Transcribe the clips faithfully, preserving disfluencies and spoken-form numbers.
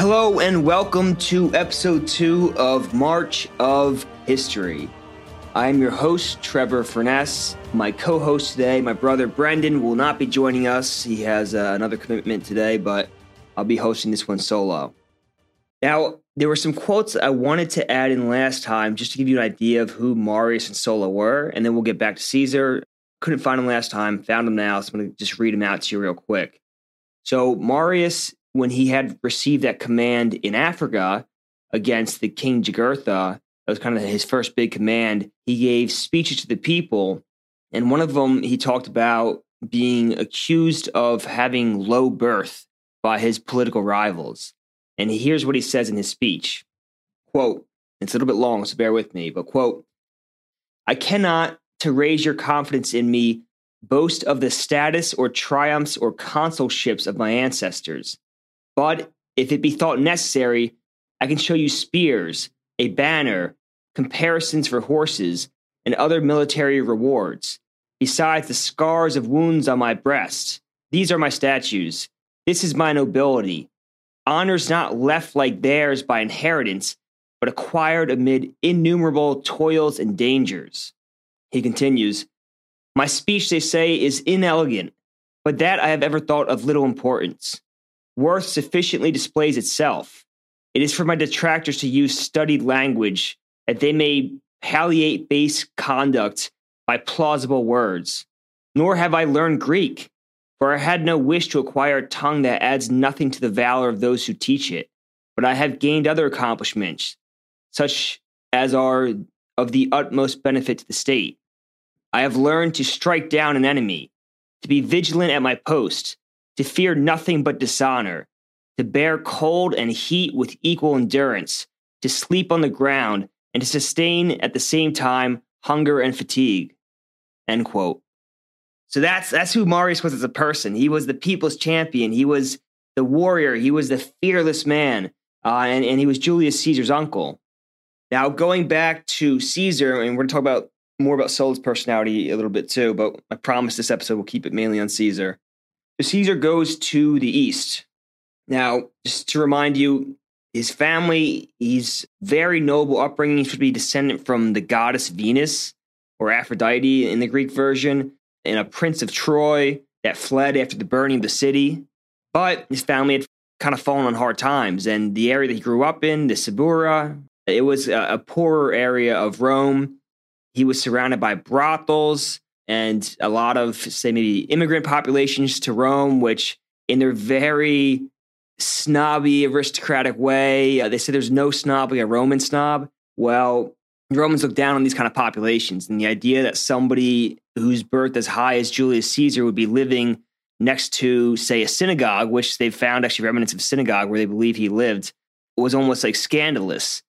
Hello and welcome to episode two of March of History. I'm your host, Trevor Furness. My co-host today, my brother Brendan, will not be joining us. He has uh, another commitment today, but I'll be hosting this one solo. Now, there were some quotes I wanted to add in last time just to give you an idea of who Marius and Sulla were, and then we'll get back to Caesar. Couldn't find them last time, found them now, so I'm going to just read them out to you real quick. So Marius, when he had received that command in Africa against the king Jugurtha, that was kind of his first big command, he gave speeches to the people. And one of them, he talked about being accused of having low birth by his political rivals. And here's what he says in his speech. Quote, it's a little bit long, so bear with me, but quote, "I cannot, to raise your confidence in me, boast of the status or triumphs or consulships of my ancestors. But if it be thought necessary, I can show you spears, a banner, comparisons for horses, and other military rewards, besides the scars of wounds on my breast. These are my statues. This is my nobility. Honors not left like theirs by inheritance, but acquired amid innumerable toils and dangers." He continues, "My speech, they say, is inelegant, but that I have ever thought of little importance. Worth sufficiently displays itself. It is for my detractors to use studied language, that they may palliate base conduct by plausible words. Nor have I learned Greek, for I had no wish to acquire a tongue that adds nothing to the valor of those who teach it, but I have gained other accomplishments, such as are of the utmost benefit to the state. I have learned to strike down an enemy, to be vigilant at my post, to fear nothing but dishonor, to bear cold and heat with equal endurance, to sleep on the ground, and to sustain at the same time hunger and fatigue." End quote. So that's that's who Marius was as a person. He was the people's champion. He was the warrior. He was the fearless man. Uh, and, and he was Julius Caesar's uncle. Now, going back to Caesar, and we're going to talk about more about Sulla's personality a little bit too, but I promise this episode will keep it mainly on Caesar. So Caesar goes to the east. Now, just to remind you, his family, he's very noble upbringing. He should be descendant from the goddess Venus, or Aphrodite in the Greek version, and a prince of Troy that fled after the burning of the city. But his family had kind of fallen on hard times, and the area that he grew up in, the Subura, it was a poorer area of Rome. He was surrounded by brothels and a lot of, say, maybe immigrant populations to Rome, which in their very snobby, aristocratic way, uh, they say there's no snob like a Roman snob. Well, Romans look down on these kind of populations. And the idea that somebody who's birthed as high as Julius Caesar would be living next to, say, a synagogue, which they found actually remnants of synagogue where they believe he lived, was almost like scandalous.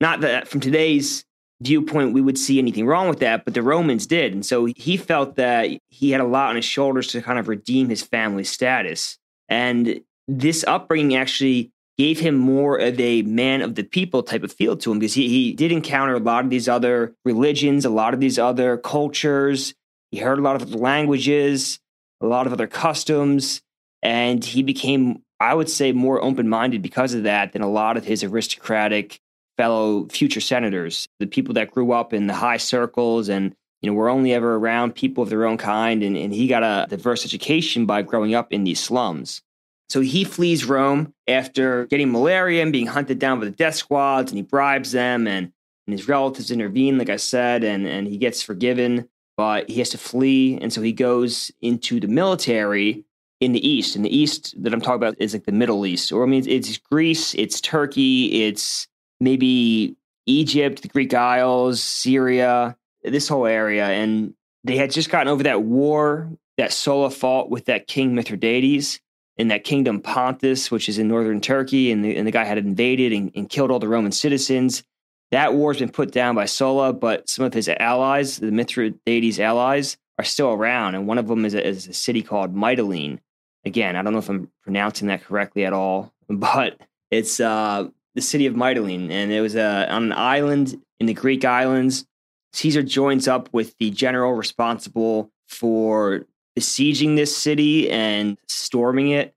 Not that from today's viewpoint we would see anything wrong with that, but the Romans did. And so he felt that he had a lot on his shoulders to kind of redeem his family status. And this upbringing actually gave him more of a man of the people type of feel to him, because he, he did encounter a lot of these other religions, a lot of these other cultures. He heard a lot of other languages, a lot of other customs, and he became, I would say, more open-minded because of that than a lot of his aristocratic fellow future senators, the people that grew up in the high circles and, you know, were only ever around people of their own kind. And, and he got a diverse education by growing up in these slums. So he flees Rome after getting malaria and being hunted down by the death squads, and he bribes them, and, and his relatives intervene, like I said, and, and he gets forgiven, but he has to flee. And so he goes into the military in the East. And the East that I'm talking about is like the Middle East, or I mean, it's Greece, it's Turkey, it's maybe Egypt, the Greek Isles, Syria, this whole area. And they had just gotten over that war that Sulla fought with that king Mithridates in that kingdom Pontus, which is in northern Turkey. And the, and the guy had invaded and, and killed all the Roman citizens. That war has been put down by Sulla, but some of his allies, the Mithridates' allies, are still around. And one of them is a, is a city called Mytilene. Again, I don't know if I'm pronouncing that correctly at all, but it's... uh. the city of Mytilene, and it was uh, on an island in the Greek islands. Caesar joins up with the general responsible for besieging this city and storming it.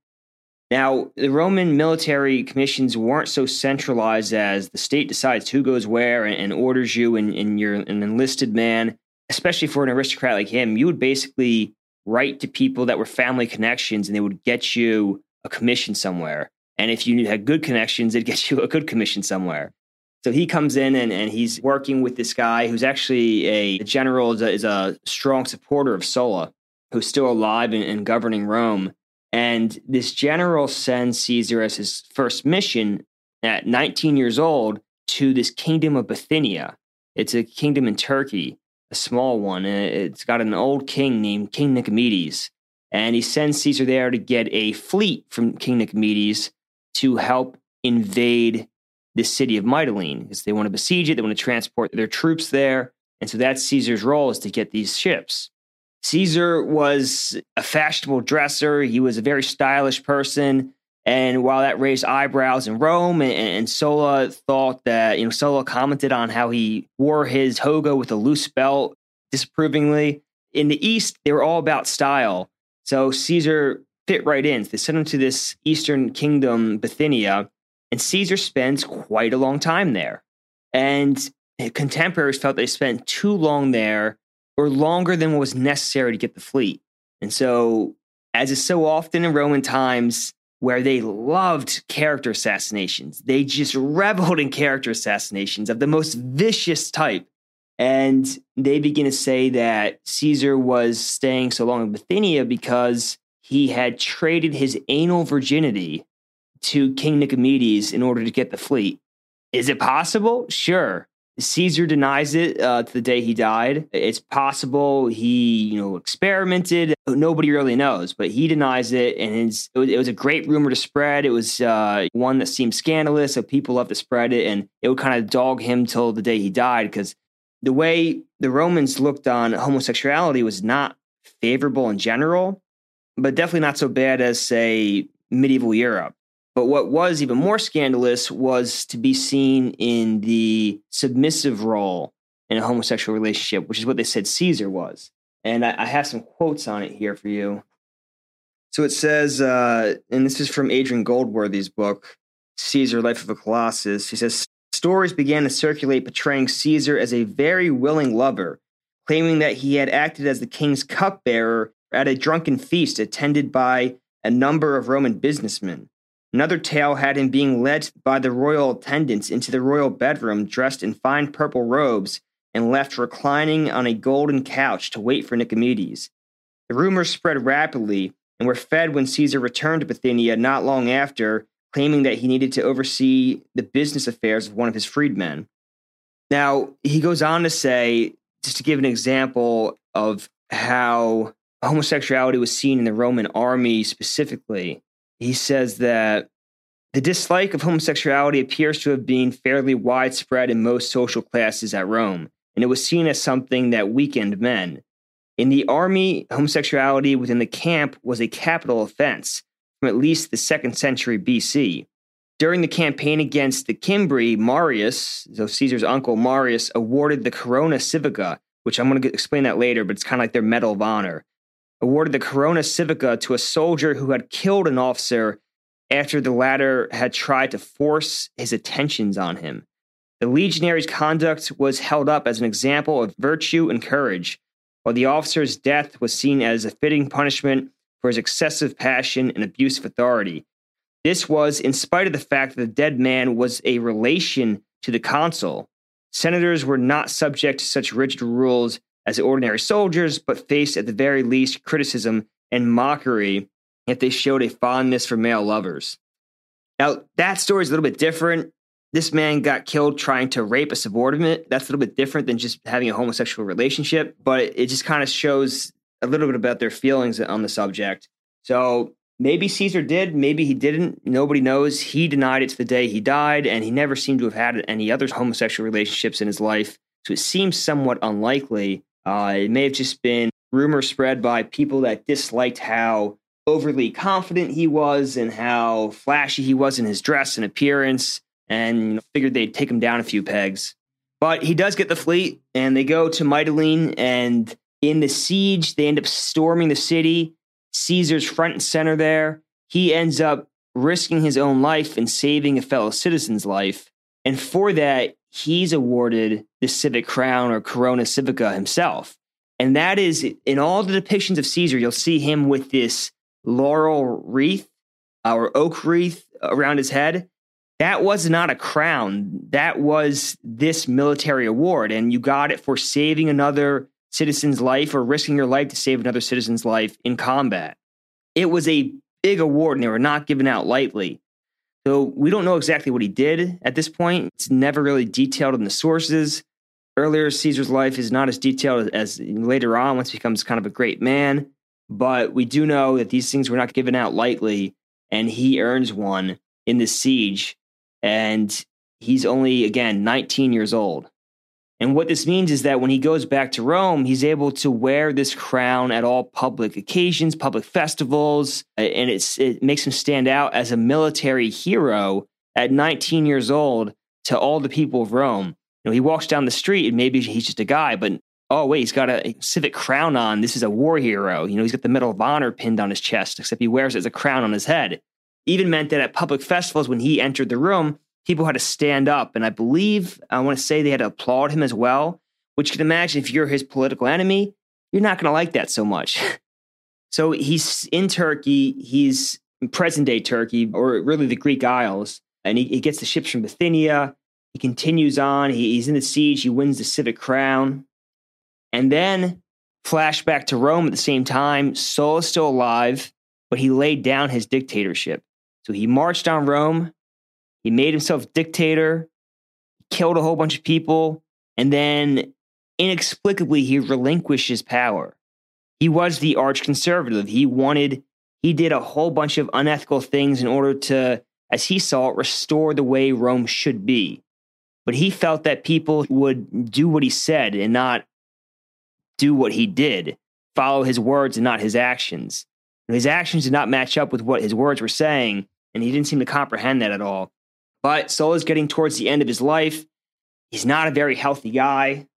Now, the Roman military commissions weren't so centralized as the state decides who goes where and, and orders you, and, and you're an enlisted man. Especially for an aristocrat like him, you would basically write to people that were family connections and they would get you a commission somewhere. And if you had good connections, they'd get you a good commission somewhere. So he comes in and, and he's working with this guy who's actually a, a general, is a, is a strong supporter of Sulla, who's still alive and, and governing Rome. And this general sends Caesar as his first mission at nineteen years old to this kingdom of Bithynia. It's a kingdom in Turkey, a small one. It's got an old king named King Nicomedes. And he sends Caesar there to get a fleet from King Nicomedes to help invade the city of Mytilene, because they want to besiege it. They want to transport their troops there. And so that's Caesar's role, is to get these ships. Caesar was a fashionable dresser. He was a very stylish person. And while that raised eyebrows in Rome, and, and Sulla thought that, you know, Sulla commented on how he wore his toga with a loose belt disapprovingly. In the East, they were all about style. So Caesar fit right in. They sent him to this Eastern kingdom, Bithynia, and Caesar spends quite a long time there. And contemporaries felt they spent too long there, or longer than was necessary to get the fleet. And so, as is so often in Roman times, where they loved character assassinations, they just reveled in character assassinations of the most vicious type. And they begin to say that Caesar was staying so long in Bithynia because he had traded his anal virginity to King Nicomedes in order to get the fleet. Is it possible? Sure. Caesar denies it uh, to the day he died. It's possible he, you know, experimented. Nobody really knows, but he denies it. And it's, it was a great rumor to spread. It was uh, one that seemed scandalous, so people loved to spread it, and it would kind of dog him till the day he died, because the way the Romans looked on homosexuality was not favorable in general, but definitely not so bad as, say, medieval Europe. But what was even more scandalous was to be seen in the submissive role in a homosexual relationship, which is what they said Caesar was. And I, I have some quotes on it here for you. So it says, uh, and this is from Adrian Goldworthy's book, Caesar, Life of a Colossus. He says, stories began to circulate portraying Caesar as a very willing lover, claiming that he had acted as the king's cupbearer at a drunken feast attended by a number of Roman businessmen. Another tale had him being led by the royal attendants into the royal bedroom, dressed in fine purple robes, and left reclining on a golden couch to wait for Nicomedes. The rumors spread rapidly and were fed when Caesar returned to Bithynia not long after, claiming that he needed to oversee the business affairs of one of his freedmen. Now, he goes on to say, just to give an example of how homosexuality was seen in the Roman army specifically, he says that the dislike of homosexuality appears to have been fairly widespread in most social classes at Rome, and it was seen as something that weakened men. In the army, homosexuality within the camp was a capital offense from at least the second century B C. During the campaign against the Cimbri, Marius, so Caesar's uncle Marius, awarded the Corona Civica, which I'm going to explain that later, but it's kind of like their Medal of Honor. Awarded the Corona Civica to a soldier who had killed an officer after the latter had tried to force his attentions on him. The legionary's conduct was held up as an example of virtue and courage, while the officer's death was seen as a fitting punishment for his excessive passion and abuse of authority. This was in spite of the fact that the dead man was a relation to the consul. Senators were not subject to such rigid rules as ordinary soldiers, but faced at the very least criticism and mockery if they showed a fondness for male lovers. Now, that story is a little bit different. This man got killed trying to rape a subordinate. That's a little bit different than just having a homosexual relationship, but it just kind of shows a little bit about their feelings on the subject. So maybe Caesar did, maybe he didn't. Nobody knows. He denied it to the day he died, and he never seemed to have had any other homosexual relationships in his life. So it seems somewhat unlikely. Uh, it may have just been rumor spread by people that disliked how overly confident he was and how flashy he was in his dress and appearance, and you know, figured they'd take him down a few pegs. But he does get the fleet, and they go to Mytilene, and in the siege, they end up storming the city. Caesar's front and center there. He ends up risking his own life and saving a fellow citizen's life. And for that, he's awarded the civic crown or Corona Civica himself. And that is, in all the depictions of Caesar, you'll see him with this laurel wreath or oak wreath around his head. That was not a crown. That was this military award. And you got it for saving another citizen's life or risking your life to save another citizen's life in combat. It was a big award, and they were not given out lightly. So we don't know exactly what he did at this point. It's never really detailed in the sources. Earlier, Caesar's life is not as detailed as later on, once he becomes kind of a great man. But we do know that these things were not given out lightly, and he earns one in the siege. And he's only, again, nineteen years old. And what this means is that when he goes back to Rome, he's able to wear this crown at all public occasions, public festivals, and it's, it makes him stand out as a military hero at nineteen years old to all the people of Rome. You know, he walks down the street and maybe he's just a guy, but oh, wait, he's got a civic crown on. This is a war hero. You know, he's got the Medal of Honor pinned on his chest, except he wears it as a crown on his head. Even meant that at public festivals, when he entered the room, people had to stand up, and I believe, I want to say they had to applaud him as well, which you can imagine if you're his political enemy, you're not going to like that so much. So he's in Turkey, he's in present-day Turkey, or really the Greek Isles, and he, he gets the ships from Bithynia, he continues on, he, he's in the siege, he wins the civic crown, and then flashback to Rome at the same time, Sulla's still alive, but he laid down his dictatorship. So he marched on Rome, he made himself dictator, killed a whole bunch of people, and then inexplicably he relinquished his power. He was the arch conservative. He wanted, he did a whole bunch of unethical things in order to, as he saw it, restore the way Rome should be. But he felt that people would do what he said and not do what he did, follow his words and not his actions. And his actions did not match up with what his words were saying, and he didn't seem to comprehend that at all. But Sulla's getting towards the end of his life. He's not a very healthy guy.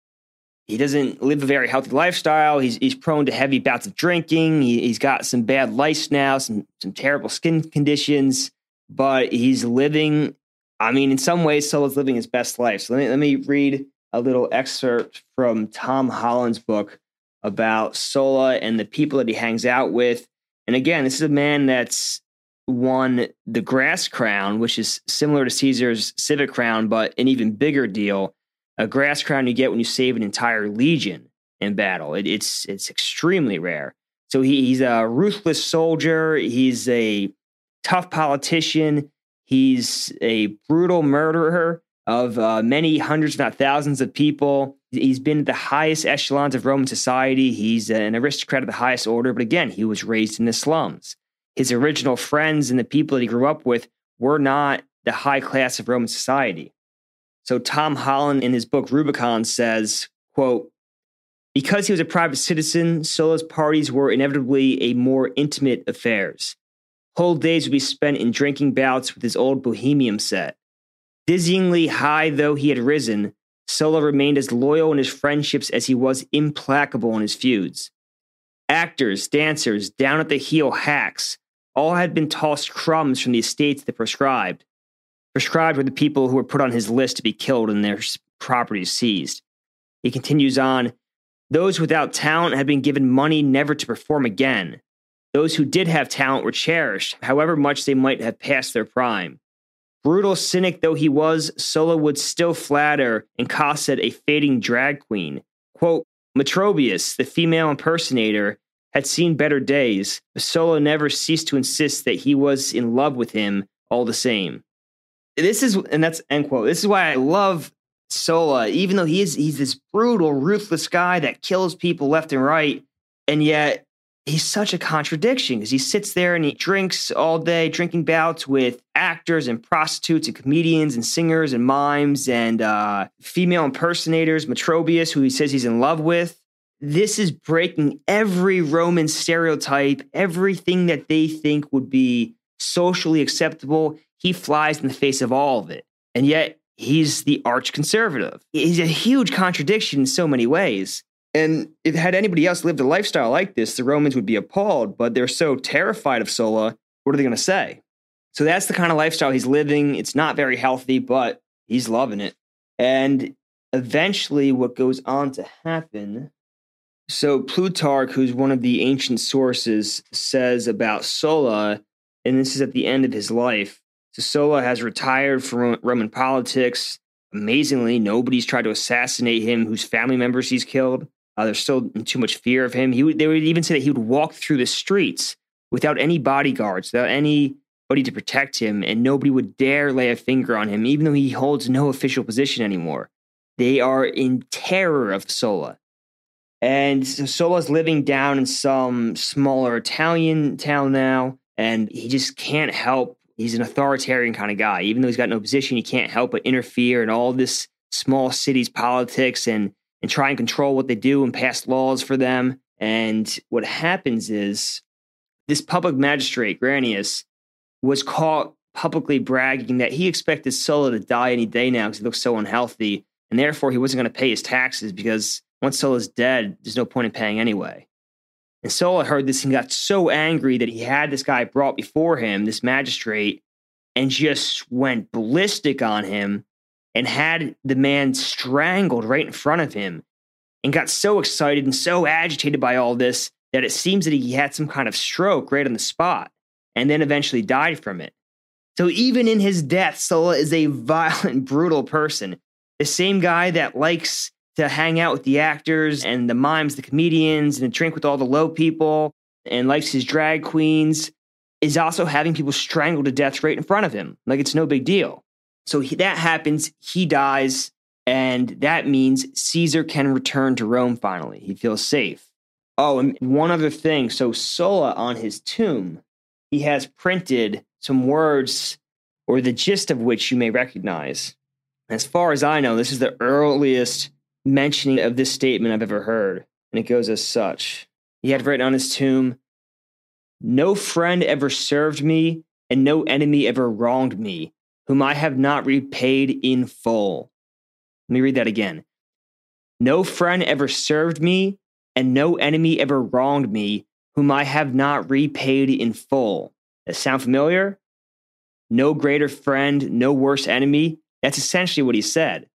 He doesn't live a very healthy lifestyle. He's he's prone to heavy bouts of drinking. He, he's got some bad lice now, some, some terrible skin conditions. But he's living, I mean, in some ways, Sulla's living his best life. So let me, let me read a little excerpt from Tom Holland's book about Sulla and the people that he hangs out with. And again, this is a man that's won the grass crown, which is similar to Caesar's civic crown, but an even bigger deal. A grass crown you get when you save an entire legion in battle. It, it's it's extremely rare. So he, he's a ruthless soldier. He's a tough politician. He's a brutal murderer of uh, many hundreds, if not thousands of people. He's been at the highest echelons of Roman society. He's an aristocrat of the highest order, but again, he was raised in the slums. His original friends and the people that he grew up with were not the high class of Roman society. So Tom Holland in his book Rubicon says, quote, because he was a private citizen, Sulla's parties were inevitably a more intimate affairs. Whole days would be spent in drinking bouts with his old bohemian set. Dizzyingly high though he had risen, Sulla remained as loyal in his friendships as he was implacable in his feuds. Actors, dancers, down-at-the-heel hacks, all had been tossed crumbs from the estates that proscribed. Proscribed were the people who were put on his list to be killed and their properties seized. He continues on, those without talent had been given money never to perform again. Those who did have talent were cherished, however much they might have passed their prime. Brutal cynic though he was, Sulla would still flatter and cosset a fading drag queen. Quote, Metrobius, the female impersonator, had seen better days, but Sulla never ceased to insist that he was in love with him all the same. This is, and that's end quote. This is why I love Sulla, even though he is, he's this brutal, ruthless guy that kills people left and right. And yet he's such a contradiction because he sits there and he drinks all day, drinking bouts with actors and prostitutes and comedians and singers and mimes and uh, female impersonators, Metrobius, who he says he's in love with. This is breaking every Roman stereotype, everything that they think would be socially acceptable. He flies in the face of all of it. And yet he's the arch conservative. He's a huge contradiction in so many ways. And if had anybody else lived a lifestyle like this, the Romans would be appalled, but they're so terrified of Sulla, what are they going to say? So that's the kind of lifestyle he's living. It's not very healthy, but he's loving it. And eventually what goes on to happen... So Plutarch, who's one of the ancient sources, says about Sulla, and this is at the end of his life. So Sulla has retired from Roman politics. Amazingly, nobody's tried to assassinate him whose family members he's killed. Uh, they're still in too much fear of him. He would, they would even say that he would walk through the streets without any bodyguards, without anybody to protect him, and nobody would dare lay a finger on him, even though he holds no official position anymore. They are in terror of Sulla. And so Sulla's living down in some smaller Italian town now, and he just can't help. He's an authoritarian kind of guy. Even though he's got no position, he can't help but interfere in all this small city's politics and, and try and control what they do and pass laws for them. And what happens is this public magistrate, Granius, was caught publicly bragging that he expected Sulla to die any day now because he looked so unhealthy, and therefore he wasn't going to pay his taxes because... once Sulla's dead, there's no point in paying anyway. And Sulla heard this and got so angry that he had this guy brought before him, this magistrate, and just went ballistic on him and had the man strangled right in front of him, and got so excited and so agitated by all this that it seems that he had some kind of stroke right on the spot and then eventually died from it. So even in his death, Sulla is a violent, brutal person. The same guy that likes to hang out with the actors and the mimes, the comedians, and drink with all the low people, and likes his drag queens, is also having people strangled to death right in front of him. Like, it's no big deal. So he, that happens, he dies, and that means Caesar can return to Rome finally. He feels safe. Oh, and one other thing. So Sulla, on his tomb, he has printed some words, or the gist of which you may recognize. As far as I know, this is the earliest mentioning of this statement I've ever heard, and it goes as such. He had written on his tomb, "No friend ever served me, and no enemy ever wronged me, whom I have not repaid in full." Let me read that again. "No friend ever served me, and no enemy ever wronged me, whom I have not repaid in full." That sound familiar? No greater friend, no worse enemy. That's essentially what he said.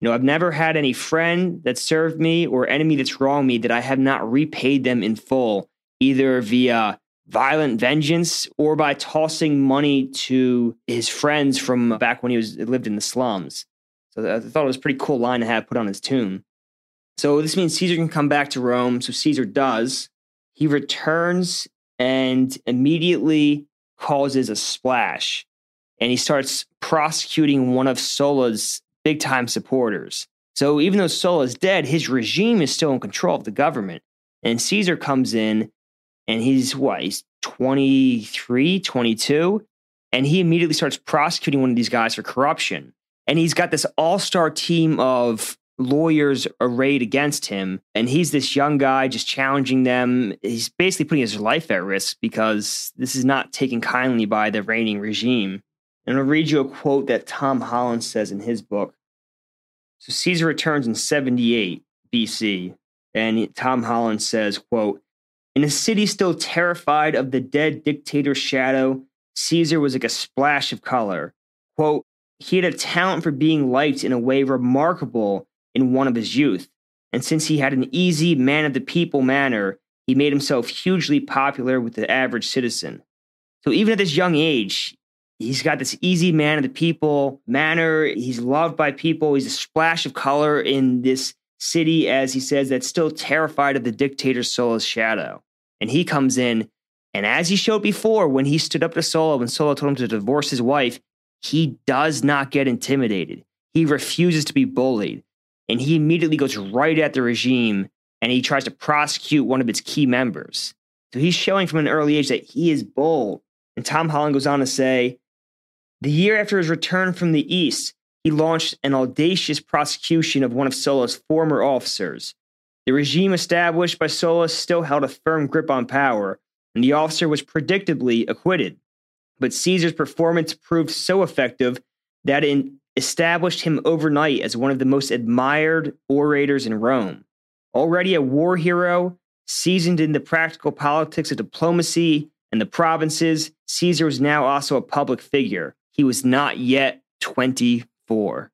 You know, I've never had any friend that served me or enemy that's wronged me that I have not repaid them in full, either via violent vengeance or by tossing money to his friends from back when he was lived in the slums. So I thought it was a pretty cool line to have put on his tomb. So this means Caesar can come back to Rome. So Caesar does. He returns and immediately causes a splash. And he starts prosecuting one of Sulla's big-time supporters. So even though Sulla is dead, his regime is still in control of the government. And Caesar comes in, and he's, what, he's twenty-three, twenty-two? And he immediately starts prosecuting one of these guys for corruption. And he's got this all-star team of lawyers arrayed against him. And he's this young guy just challenging them. He's basically putting his life at risk because this is not taken kindly by the reigning regime. And I'll read you a quote that Tom Holland says in his book. So Caesar returns in seventy-eight B C, and Tom Holland says, quote, "In a city still terrified of the dead dictator's shadow, Caesar was like a splash of color. Quote, he had a talent for being liked in a way remarkable in one of his youth. And since he had an easy man of the people manner, he made himself hugely popular with the average citizen." So even at this young age, he's got this easy man of the people manner. He's loved by people. He's a splash of color in this city, as he says, that's still terrified of the dictator Sulla's shadow. And he comes in, and as he showed before, when he stood up to Sulla, when Sulla told him to divorce his wife, he does not get intimidated. He refuses to be bullied. And he immediately goes right at the regime, and he tries to prosecute one of its key members. So he's showing from an early age that he is bold. And Tom Holland goes on to say, "The year after his return from the East, he launched an audacious prosecution of one of Sulla's former officers. The regime established by Sulla still held a firm grip on power, and the officer was predictably acquitted. But Caesar's performance proved so effective that it established him overnight as one of the most admired orators in Rome. Already a war hero, seasoned in the practical politics of diplomacy, and the provinces, Caesar was now also a public figure. He was not yet twenty-four.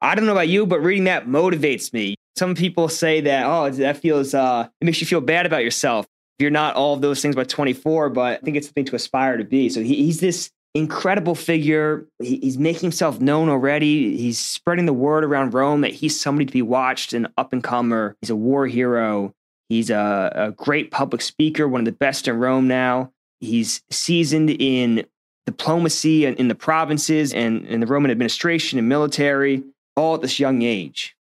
I don't know about you, but reading that motivates me. Some people say that, oh, that feels, uh, it makes you feel bad about yourself. You're not all of those things by twenty-four, but I think it's something to aspire to be. So he, he's this incredible figure. He, he's making himself known already. He's spreading the word around Rome that he's somebody to be watched, an up-and-comer. He's a war hero. He's a, a great public speaker, one of the best in Rome now. He's seasoned in diplomacy and in the provinces and in the Roman administration and military, all at this young age.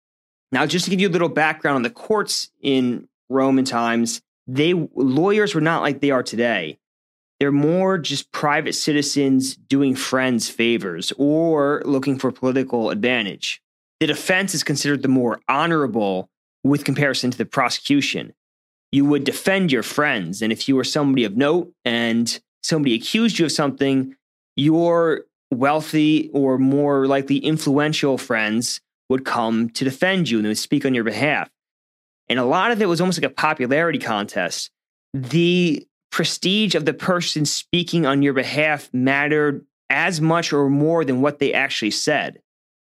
Now, just to give you a little background on the courts in Roman times, they lawyers were not like they are today. They're more just private citizens doing friends favors or looking for political advantage. The defense is considered the more honorable with comparison to the prosecution. You would defend your friends, and if you were somebody of note and somebody accused you of something, your wealthy or more likely influential friends would come to defend you and they would speak on your behalf. And a lot of it was almost like a popularity contest. The prestige of the person speaking on your behalf mattered as much or more than what they actually said.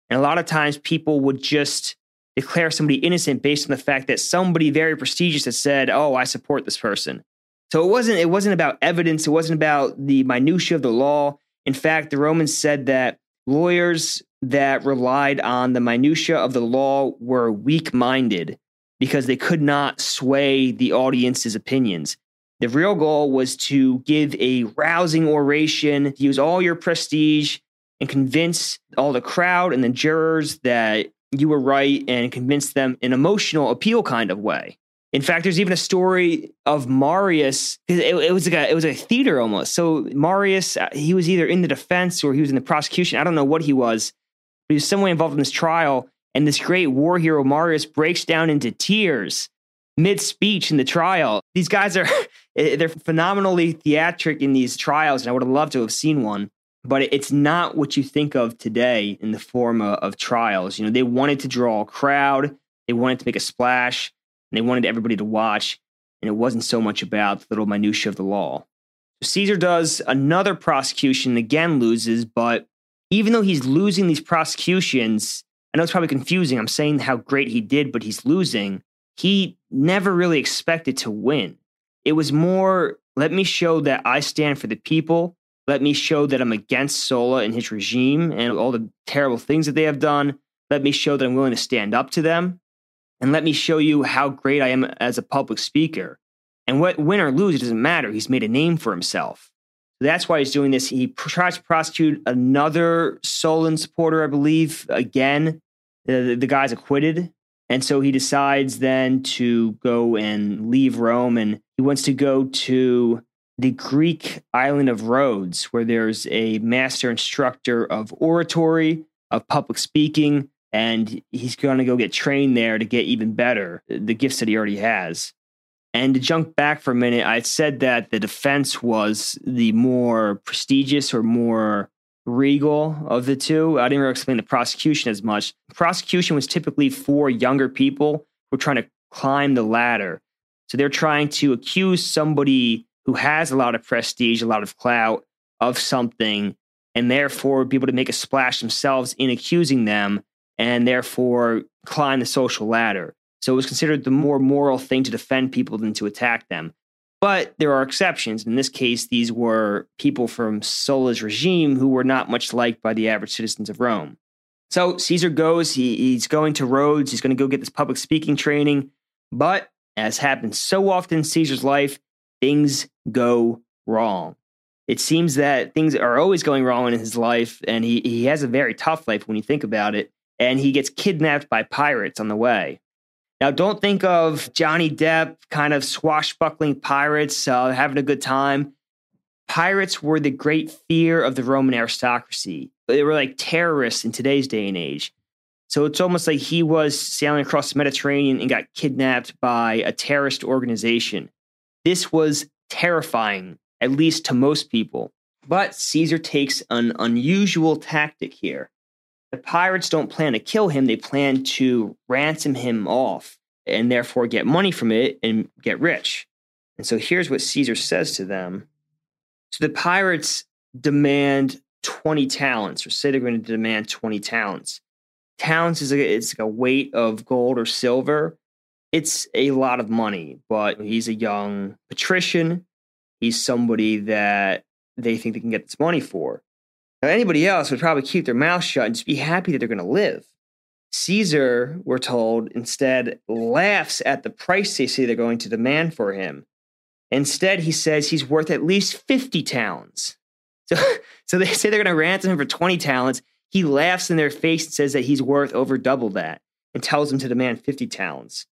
And a lot of times people would just declare somebody innocent based on the fact that somebody very prestigious had said, oh, I support this person. So it wasn't, it wasn't about evidence. It wasn't about the minutiae of the law. In fact, the Romans said that lawyers that relied on the minutiae of the law were weak-minded, because they could not sway the audience's opinions. The real goal was to give a rousing oration, use all your prestige, and convince all the crowd and the jurors that you were right, and convince them in an emotional appeal kind of way. In fact, there's even a story of Marius. It, it was like a, it was a theater almost. So Marius, he was either in the defense or he was in the prosecution. I don't know what he was, but he was some way involved in this trial. And this great war hero, Marius, breaks down into tears mid-speech in the trial. These guys are they're phenomenally theatric in these trials, and I would have loved to have seen one. But it's not what you think of today in the form of, of trials. You know, they wanted to draw a crowd, they wanted to make a splash, and they wanted everybody to watch. And it wasn't so much about the little minutiae of the law. Caesar does another prosecution, again loses, but even though he's losing these prosecutions, I know it's probably confusing. I'm saying how great he did, but he's losing. He never really expected to win. It was more, let me show that I stand for the people. Let me show that I'm against Sulla and his regime and all the terrible things that they have done. Let me show that I'm willing to stand up to them. And let me show you how great I am as a public speaker. And what win or lose, it doesn't matter. He's made a name for himself. That's why he's doing this. He tries to prosecute another Solon supporter, I believe. Again, the, the guy's acquitted. And so he decides then to go and leave Rome. And he wants to go to the Greek island of Rhodes, where there's a master instructor of oratory, of public speaking. And he's going to go get trained there to get even better, the gifts that he already has. And to jump back for a minute, I said that the defense was the more prestigious or more regal of the two. I didn't really explain the prosecution as much. The prosecution was typically for younger people who are trying to climb the ladder. So they're trying to accuse somebody who has a lot of prestige, a lot of clout of something, and therefore be able to make a splash themselves in accusing them and therefore climb the social ladder. So it was considered the more moral thing to defend people than to attack them. But there are exceptions. In this case, these were people from Sulla's regime who were not much liked by the average citizens of Rome. So Caesar goes, he, he's going to Rhodes, he's going to go get this public speaking training. But as happens so often in Caesar's life, things go wrong. It seems that things are always going wrong in his life, and he, he has a very tough life when you think about it. And he gets kidnapped by pirates on the way. Now, don't think of Johnny Depp kind of swashbuckling pirates, uh, having a good time. Pirates were the great fear of the Roman aristocracy. They were like terrorists in today's day and age. So it's almost like he was sailing across the Mediterranean and got kidnapped by a terrorist organization. This was terrifying, at least to most people. But Caesar takes an unusual tactic here. The pirates don't plan to kill him. They plan to ransom him off and therefore get money from it and get rich. And so here's what Caesar says to them. So the pirates demand twenty talents, or say they're going to demand twenty talents. Talents is like a, it's like a weight of gold or silver. It's a lot of money, but he's a young patrician. He's somebody that they think they can get this money for. Now, anybody else would probably keep their mouth shut and just be happy that they're going to live. Caesar, we're told, instead laughs at the price they say they're going to demand for him. Instead, he says he's worth at least fifty talents. So, so they say they're going to ransom him for twenty talents. He laughs in their face and says that he's worth over double that and tells them to demand fifty talents.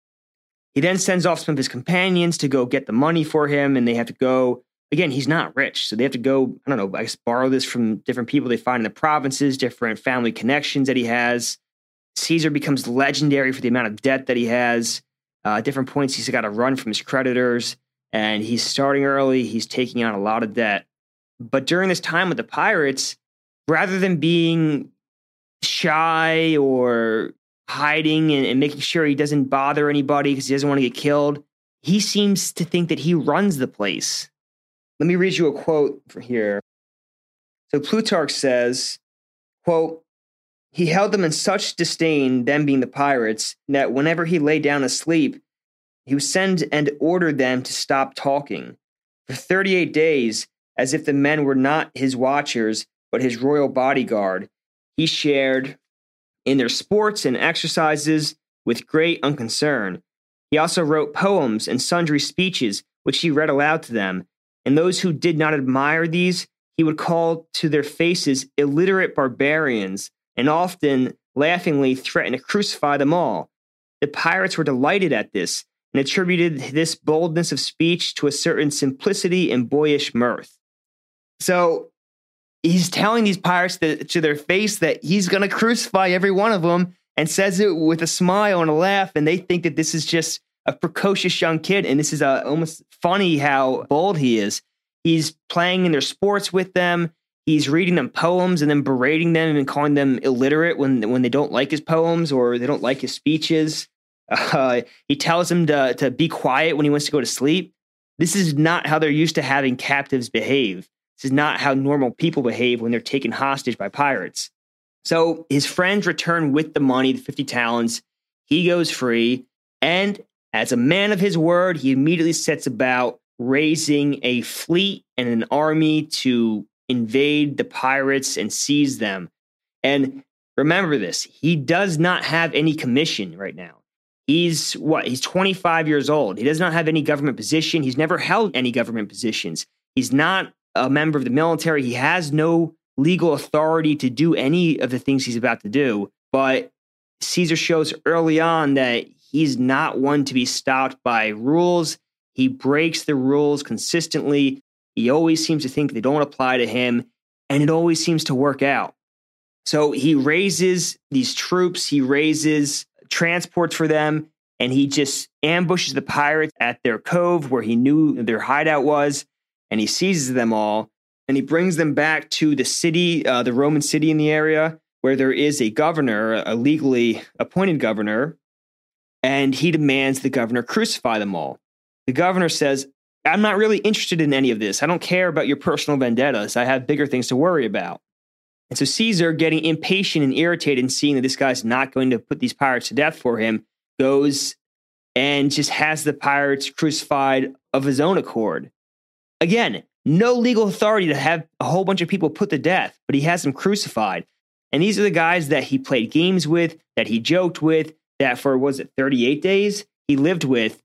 He then sends off some of his companions to go get the money for him, and they have to go. Again, he's not rich, so they have to go, I don't know, I guess borrow this from different people they find in the provinces, different family connections that he has. Caesar becomes legendary for the amount of debt that he has. Uh, at different points, he's got to run from his creditors, and he's starting early. He's taking on a lot of debt. But during this time with the pirates, rather than being shy or hiding and, and making sure he doesn't bother anybody because he doesn't want to get killed, he seems to think that he runs the place. Let me read you a quote from here. So Plutarch says, quote, "He held them in such disdain, them being the pirates, that whenever he lay down asleep, he would send and order them to stop talking. For thirty-eight days, as if the men were not his watchers, but his royal bodyguard, he shared in their sports and exercises with great unconcern. He also wrote poems and sundry speeches, which he read aloud to them. And those who did not admire these, he would call to their faces illiterate barbarians, and often laughingly threatened to crucify them all. The pirates were delighted at this, and attributed this boldness of speech to a certain simplicity and boyish mirth." So he's telling these pirates that, to their face, that he's going to crucify every one of them, and says it with a smile and a laugh, and they think that this is just a precocious young kid, and this is a, almost funny how bold he is. He's playing in their sports with them. He's reading them poems and then berating them and calling them illiterate when, when they don't like his poems or they don't like his speeches. Uh, he tells them to, to be quiet when he wants to go to sleep. This is not how they're used to having captives behave. This is not how normal people behave when they're taken hostage by pirates. So his friends return with the money, the fifty talents. He goes free. And as a man of his word, he immediately sets about raising a fleet and an army to invade the pirates and seize them. And remember this, he does not have any commission right now. He's what? He's twenty-five years old. He does not have any government position. He's never held any government positions. He's not a member of the military. He has no legal authority to do any of the things he's about to do. But Caesar shows early on that he's not one to be stopped by rules. He breaks the rules consistently. He always seems to think they don't apply to him, and it always seems to work out. So he raises these troops. He raises transports for them, and he just ambushes the pirates at their cove where he knew their hideout was, and he seizes them all, and he brings them back to the city, uh, the Roman city in the area, where there is a governor, a legally appointed governor, and he demands the governor crucify them all. The governor says, "I'm not really interested in any of this. I don't care about your personal vendettas. I have bigger things to worry about." And so Caesar, getting impatient and irritated and seeing that this guy's not going to put these pirates to death for him, goes and just has the pirates crucified of his own accord. Again, no legal authority to have a whole bunch of people put to death, but he has them crucified. And these are the guys that he played games with, that he joked with, that for, was it thirty-eight days he lived with,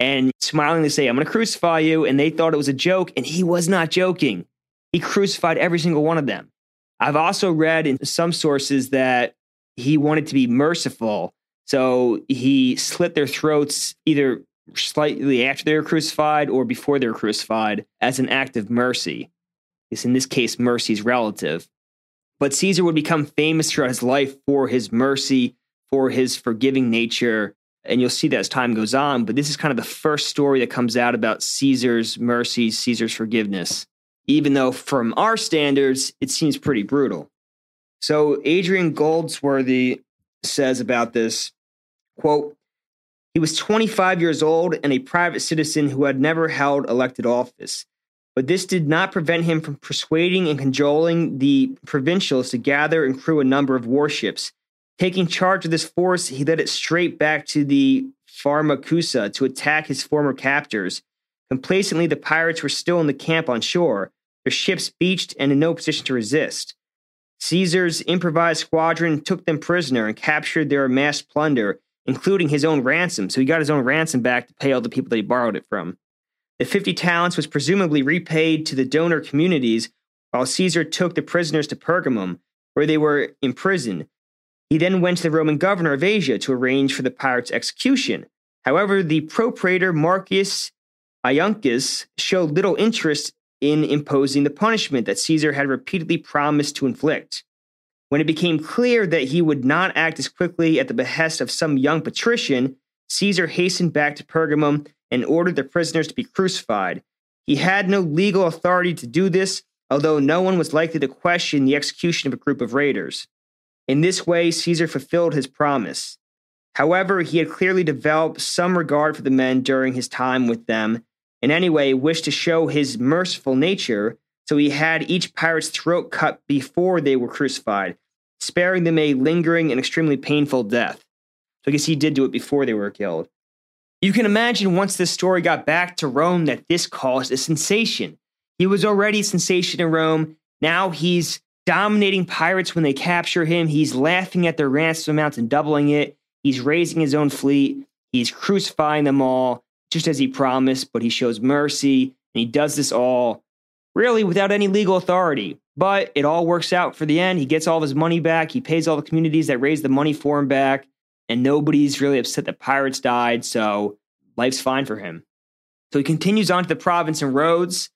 and smilingly say, "I'm going to crucify you." And they thought it was a joke, and he was not joking. He crucified every single one of them. I've also read in some sources that he wanted to be merciful. So he slit their throats either slightly after they were crucified or before they were crucified as an act of mercy. It's in this case, mercy's relative. But Caesar would become famous throughout his life for his mercy, for his forgiving nature. And you'll see that as time goes on. But this is kind of the first story that comes out about Caesar's mercy, Caesar's forgiveness, even though from our standards, it seems pretty brutal. So Adrian Goldsworthy says about this, quote, "He was twenty-five years old and a private citizen who had never held elected office, but this did not prevent him from persuading and cajoling the provincials to gather and crew a number of warships. Taking charge of this force, he led it straight back to the Pharmacusa to attack his former captors. Complacently, the pirates were still in the camp on shore, their ships beached and in no position to resist. Caesar's improvised squadron took them prisoner and captured their amassed plunder, including his own ransom, so he got his own ransom back to pay all the people that he borrowed it from. The fifty talents was presumably repaid to the donor communities, while Caesar took the prisoners to Pergamum, where they were imprisoned. He then went to the Roman governor of Asia to arrange for the pirates' execution. However, the propraetor Marcus Iuncus showed little interest in imposing the punishment that Caesar had repeatedly promised to inflict. When it became clear that he would not act as quickly at the behest of some young patrician, Caesar hastened back to Pergamum and ordered the prisoners to be crucified. He had no legal authority to do this, although no one was likely to question the execution of a group of raiders. In this way, Caesar fulfilled his promise. However, he had clearly developed some regard for the men during his time with them, and anyway wished to show his merciful nature, so he had each pirate's throat cut before they were crucified, sparing them a lingering and extremely painful death. So I guess he did do it before they were killed. You can imagine once this story got back to Rome that this caused a sensation. He was already a sensation in Rome. Now he's dominating pirates when they capture him. He's laughing at their ransom amounts and doubling it. He's raising his own fleet. He's crucifying them all, just as he promised, but he shows mercy, and he does this all really without any legal authority. But it all works out for the end. He gets all of his money back. He pays all the communities that raised the money for him back, and nobody's really upset that pirates died, so life's fine for him. So he continues on to the province in Rhodes,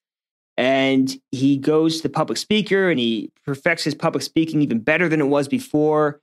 and he goes to the public speaker, and he perfects his public speaking even better than it was before.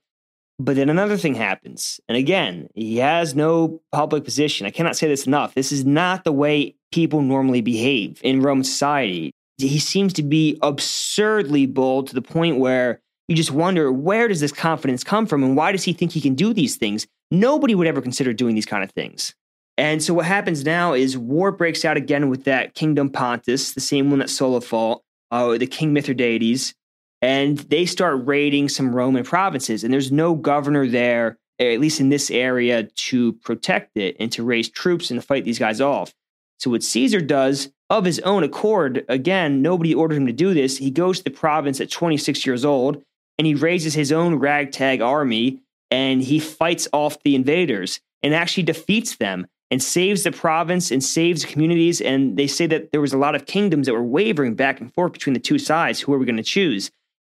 But then another thing happens. And again, he has no public position. I cannot say this enough. This is not the way people normally behave in Roman society. He seems to be absurdly bold to the point where you just wonder, where does this confidence come from? And why does he think he can do these things? Nobody would ever consider doing these kind of things. And so what happens now is war breaks out again with that kingdom Pontus, the same one that Sulla fought, uh, the king Mithridates. And they start raiding some Roman provinces, and there's no governor there, at least in this area, to protect it and to raise troops and to fight these guys off. So what Caesar does, of his own accord, again, nobody ordered him to do this, he goes to the province at twenty-six years old, and he raises his own ragtag army, and he fights off the invaders and actually defeats them and saves the province and saves communities. And they say that there was a lot of kingdoms that were wavering back and forth between the two sides. Who are we going to choose?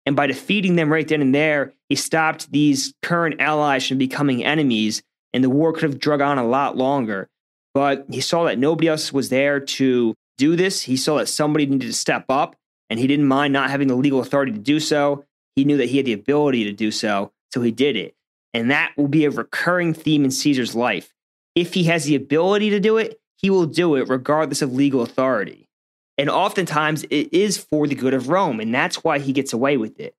And by defeating them right then and there, he stopped these current allies from becoming enemies, and the war could have drug on a lot longer. But he saw that nobody else was there to do this. He saw that somebody needed to step up, and he didn't mind not having the legal authority to do so. He knew that he had the ability to do so, so he did it. And that will be a recurring theme in Caesar's life. If he has the ability to do it, he will do it regardless of legal authority. And oftentimes it is for the good of Rome, and that's why he gets away with it.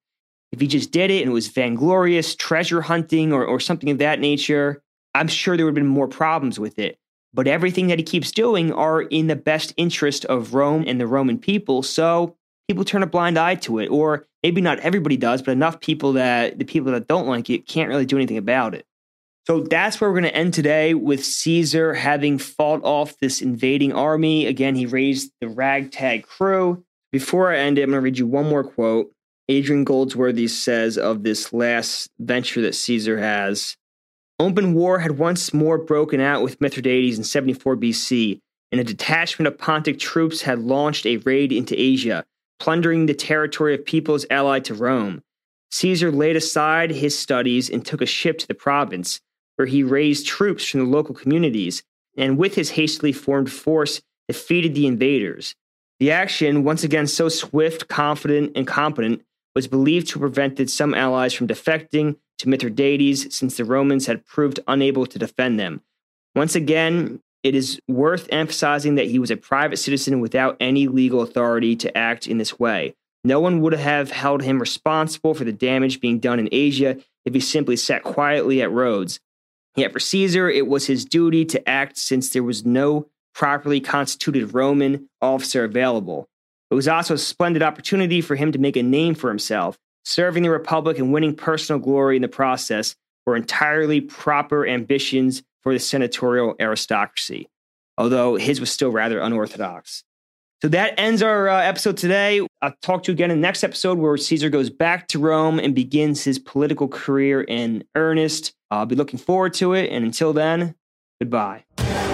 If he just did it and it was vainglorious, treasure hunting, or, or something of that nature, I'm sure there would have been more problems with it. But everything that he keeps doing are in the best interest of Rome and the Roman people, so people turn a blind eye to it, or maybe not everybody does, but enough people that the people that don't like it can't really do anything about it. So that's where we're going to end today, with Caesar having fought off this invading army. Again, he raised the ragtag crew. Before I end it, I'm going to read you one more quote. Adrian Goldsworthy says of this last venture that Caesar has, "Open war had once more broken out with Mithridates in seventy-four B C, and a detachment of Pontic troops had launched a raid into Asia, plundering the territory of peoples allied to Rome. Caesar laid aside his studies and took a ship to the province, where he raised troops from the local communities, and with his hastily formed force, defeated the invaders. The action, once again so swift, confident, and competent, was believed to have prevented some allies from defecting to Mithridates, since the Romans had proved unable to defend them. Once again, it is worth emphasizing that he was a private citizen without any legal authority to act in this way. No one would have held him responsible for the damage being done in Asia if he simply sat quietly at Rhodes. Yet for Caesar, it was his duty to act, since there was no properly constituted Roman officer available. It was also a splendid opportunity for him to make a name for himself, serving the Republic and winning personal glory in the process were entirely proper ambitions for the senatorial aristocracy, although his was still rather unorthodox. So that ends our uh, episode today. I'll talk to you again in the next episode where Caesar goes back to Rome and begins his political career in earnest. I'll be looking forward to it. And until then, goodbye.